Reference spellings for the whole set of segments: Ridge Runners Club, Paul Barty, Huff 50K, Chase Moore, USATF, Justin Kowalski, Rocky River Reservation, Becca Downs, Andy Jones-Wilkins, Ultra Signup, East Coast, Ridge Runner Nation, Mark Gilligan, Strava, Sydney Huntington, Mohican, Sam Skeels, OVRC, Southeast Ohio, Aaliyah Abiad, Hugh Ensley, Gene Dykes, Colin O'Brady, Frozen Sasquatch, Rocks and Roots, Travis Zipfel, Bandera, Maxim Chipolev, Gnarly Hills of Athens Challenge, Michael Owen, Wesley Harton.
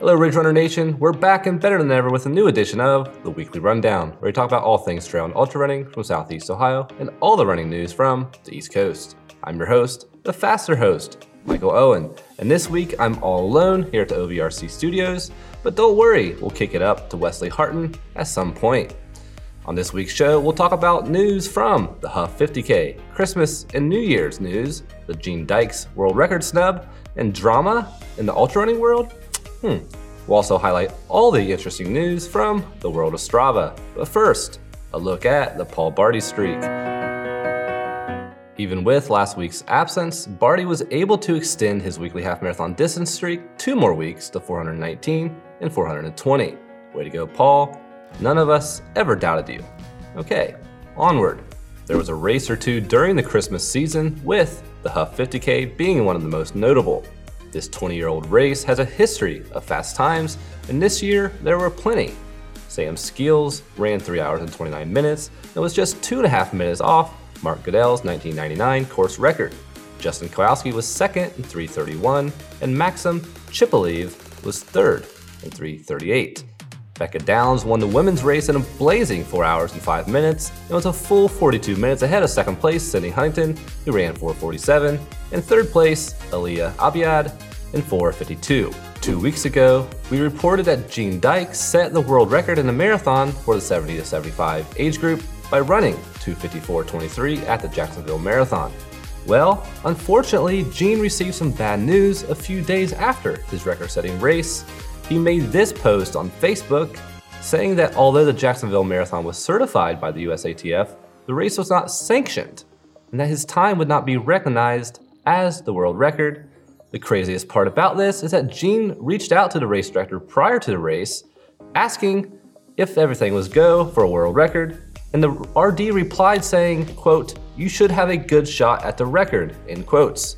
Hello Ridge Runner Nation, we're back and better than ever with a new edition of The Weekly Rundown, where we talk about all things trail and ultra running from Southeast Ohio and all the running news from the East Coast. I'm your host, the faster host, Michael Owen, and this week I'm all alone here at the OVRC studios, but don't worry, we'll kick it up to Wesley Harton at some point. On this week's show, we'll talk about news from the Huff 50K, Christmas and New Year's news, the Gene Dykes world record snub, and drama in the ultra running world. We'll also highlight all the interesting news from the world of Strava. But first, a look at the Paul Barty streak. Even with last week's absence, Barty was able to extend his weekly half marathon distance streak 2 more weeks to 419 and 420. Way to go, Paul. None of us ever doubted you. Okay, onward. There was a race or two during the Christmas season, with the Huff 50K being one of the most notable. This 20-year-old race has a history of fast times, and this year there were plenty. Sam Skeels ran 3 hours and 29 minutes and was just 2.5 minutes off Mark Goodell's 1999 course record. Justin Kowalski was second in 3:31, and Maxim Chipolev was third in 3:38. Becca Downs won the women's race in a blazing 4 hours and 5 minutes and was a full 42 minutes ahead of second place Sydney Huntington, who ran 4:47, and third place Aaliyah Abiad in 4:52. 2 weeks ago, we reported that Gene Dykes set the world record in the marathon for the 70 to 75 age group by running 2:54:23 at the Jacksonville Marathon. Well, unfortunately, Gene received some bad news a few days after his record-setting race. He made this post on Facebook saying that although the Jacksonville Marathon was certified by the USATF, the race was not sanctioned and that his time would not be recognized as the world record. The craziest part about this is that Gene reached out to the race director prior to the race asking if everything was go for a world record, and the RD replied saying, quote, "You should have a good shot at the record," in quotes.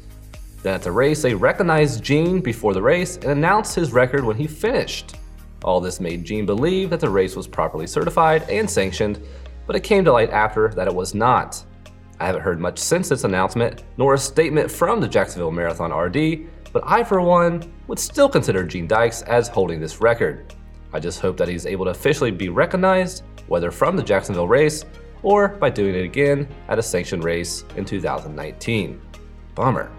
Then at the race, they recognized Gene before the race and announced his record when he finished. All this made Gene believe that the race was properly certified and sanctioned, but it came to light after that it was not. I haven't heard much since this announcement, nor a statement from the Jacksonville Marathon RD, but I, for one, would still consider Gene Dykes as holding this record. I just hope that he's able to officially be recognized, whether from the Jacksonville race or by doing it again at a sanctioned race in 2019. Bummer.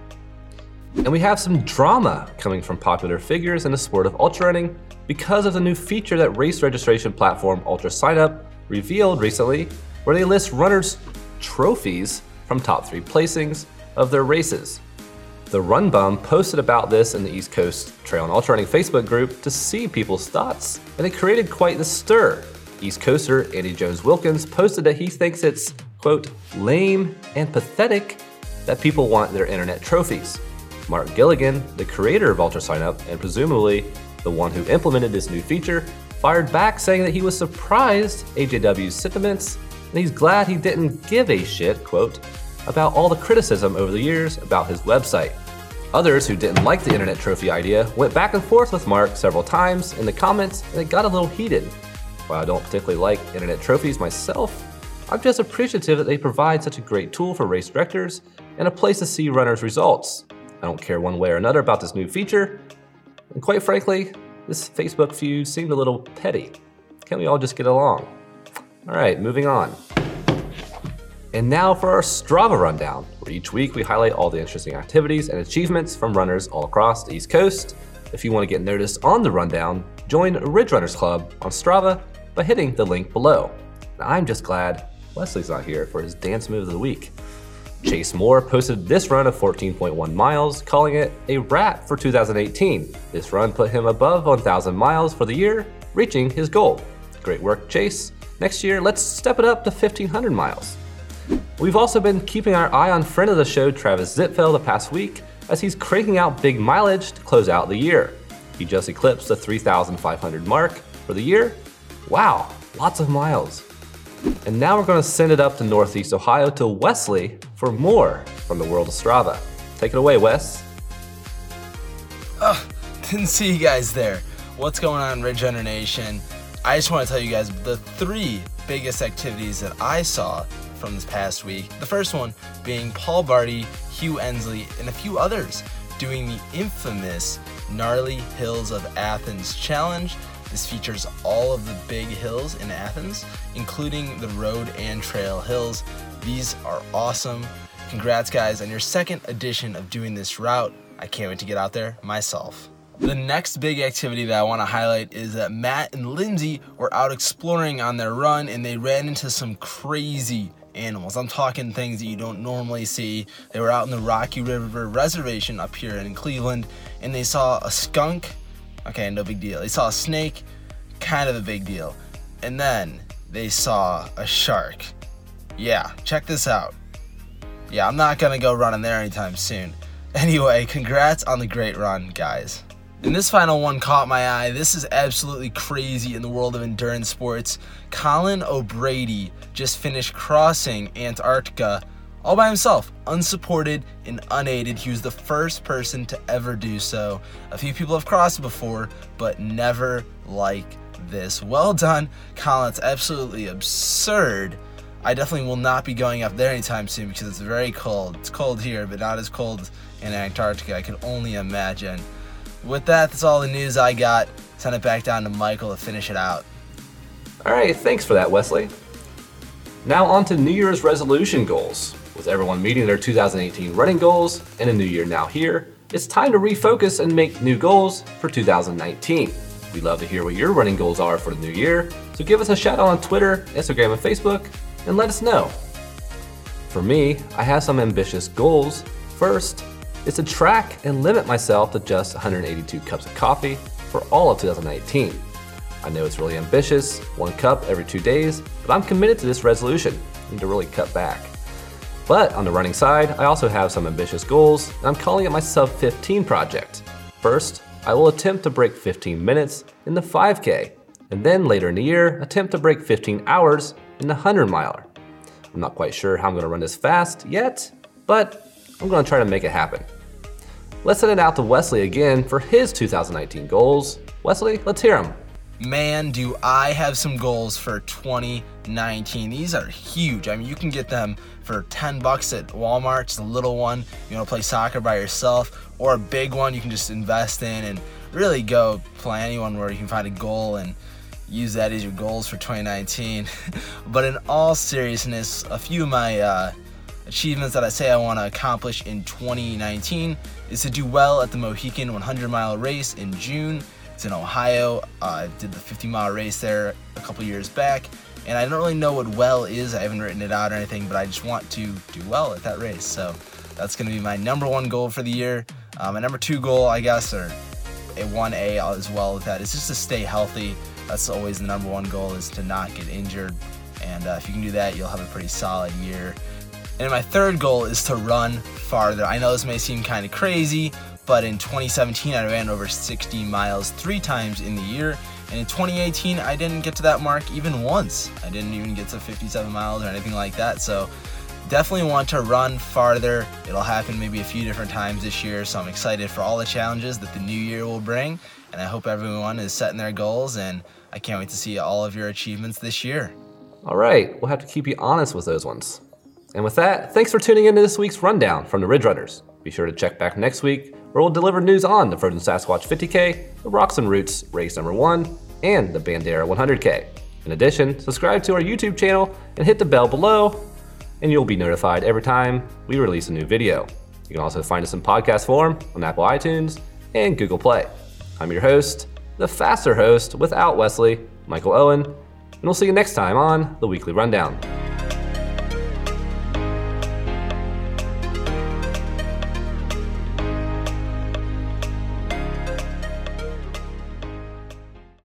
And we have some drama coming from popular figures in the sport of ultra running because of the new feature that race registration platform Ultra Signup revealed recently, where they list runners' trophies from top 3 placings of their races. The Run Bum posted about this in the East Coast Trail and Ultra Running Facebook group to see people's thoughts, and it created quite the stir. East Coaster Andy Jones-Wilkins posted that he thinks it's, quote, "lame and pathetic" that people want their internet trophies. Mark Gilligan, the creator of Ultra Signup and presumably the one who implemented this new feature, fired back saying that he was surprised AJW's sentiments and he's glad he didn't give a shit, quote, about all the criticism over the years about his website. Others who didn't like the internet trophy idea went back and forth with Mark several times in the comments, and it got a little heated. While I don't particularly like internet trophies myself, I'm just appreciative that they provide such a great tool for race directors and a place to see runners' results. I don't care one way or another about this new feature, and quite frankly, this Facebook feud seemed a little petty. Can't we all just get along? All right, moving on. And now for our Strava rundown, where each week we highlight all the interesting activities and achievements from runners all across the East Coast. If you want to get noticed on the rundown, join Ridge Runners Club on Strava by hitting the link below. And I'm just glad Wesley's not here for his dance move of the week. Chase Moore posted this run of 14.1 miles, calling it a wrap for 2018. This run put him above 1,000 miles for the year, reaching his goal. Great work, Chase. Next year, let's step it up to 1,500 miles. We've also been keeping our eye on friend of the show, Travis Zipfel, the past week, as he's cranking out big mileage to close out the year. He just eclipsed the 3,500 mark for the year. Wow, lots of miles. And now we're gonna send it up to Northeast Ohio to Wesley for more from the world of Strava. Take it away, Wes. Didn't see you guys there. What's going on, Ridge Runner Nation? I just wanna tell you guys the 3 biggest activities that I saw from this past week. The first one being Paul Barty, Hugh Ensley, and a few others doing the infamous Gnarly Hills of Athens Challenge. This features all of the big hills in Athens, including the road and trail hills. These are awesome. Congrats guys on your second edition of doing this route. I can't wait to get out there myself. The next big activity that I want to highlight is that Matt and Lindsay were out exploring on their run and they ran into some crazy animals. I'm talking things that you don't normally see. They were out in the Rocky River Reservation up here in Cleveland and they saw a skunk. Okay, no big deal. They saw a snake, kind of a big deal. And then they saw a shark. Yeah, check this out. Yeah, I'm not gonna go running there anytime soon. Anyway, congrats on the great run, guys. And this final one caught my eye. This is absolutely crazy in the world of endurance sports. Colin O'Brady just finished crossing Antarctica all by himself, unsupported and unaided. He was the first person to ever do so. A few people have crossed before, but never like this. Well done, Colin. It's absolutely absurd. I definitely will not be going up there anytime soon because it's very cold. It's cold here, but not as cold in Antarctica. I can only imagine. With that, that's all the news I got. Send it back down to Michael to finish it out. All right, thanks for that, Wesley. Now on to New Year's resolution goals. With everyone meeting their 2018 running goals and a new year now here, it's time to refocus and make new goals for 2019. We'd love to hear what your running goals are for the new year, so give us a shout out on Twitter, Instagram, and Facebook, and let us know. For me, I have some ambitious goals. First, is to track and limit myself to just 182 cups of coffee for all of 2019. I know it's really ambitious, 1 cup every 2 days, but I'm committed to this resolution. I need to really cut back. But on the running side, I also have some ambitious goals, and I'm calling it my Sub 15 project. First, I will attempt to break 15 minutes in the 5K, and then later in the year, attempt to break 15 hours in the 100 miler. I'm not quite sure how I'm gonna run this fast yet, but I'm gonna try to make it happen. Let's send it out to Wesley again for his 2019 goals. Wesley, let's hear them. Man, do I have some goals for 2019. These are huge. I mean, you can get them for $10 at Walmart, just a little one. You wanna play soccer by yourself, or a big one you can just invest in and really go play anyone where you can find a goal and use that as your goals for 2019. But in all seriousness, a few of my achievements that I say I want to accomplish in 2019 is to do well at the Mohican 100 mile race in June. It's in Ohio. I did the 50 mile race there a couple years back, and I don't really know what well is. I haven't written it out or anything, but I just want to do well at that race. So that's going to be my number one goal for the year. My number two goal, I guess, or a 1A as well with that, is just to stay healthy. That's always the number one goal, is to not get injured. And if you can do that, you'll have a pretty solid year. And my third goal is to run farther. I know this may seem kind of crazy, but in 2017, I ran over 60 miles 3 times in the year. And in 2018, I didn't get to that mark even once. I didn't even get to 57 miles or anything like that. So definitely want to run farther. It'll happen maybe a few different times this year. So I'm excited for all the challenges that the new year will bring. And I hope everyone is setting their goals, and I can't wait to see all of your achievements this year. All right, we'll have to keep you honest with those ones. And with that, thanks for tuning in to this week's rundown from the Ridge Runners. Be sure to check back next week, where we'll deliver news on the Frozen Sasquatch 50K, the Rocks and Roots race number 1, and the Bandera 100K. In addition, subscribe to our YouTube channel and hit the bell below, and you'll be notified every time we release a new video. You can also find us in podcast form on Apple iTunes and Google Play. I'm your host, the faster host without Wesley, Michael Owen, and we'll see you next time on the Weekly Rundown.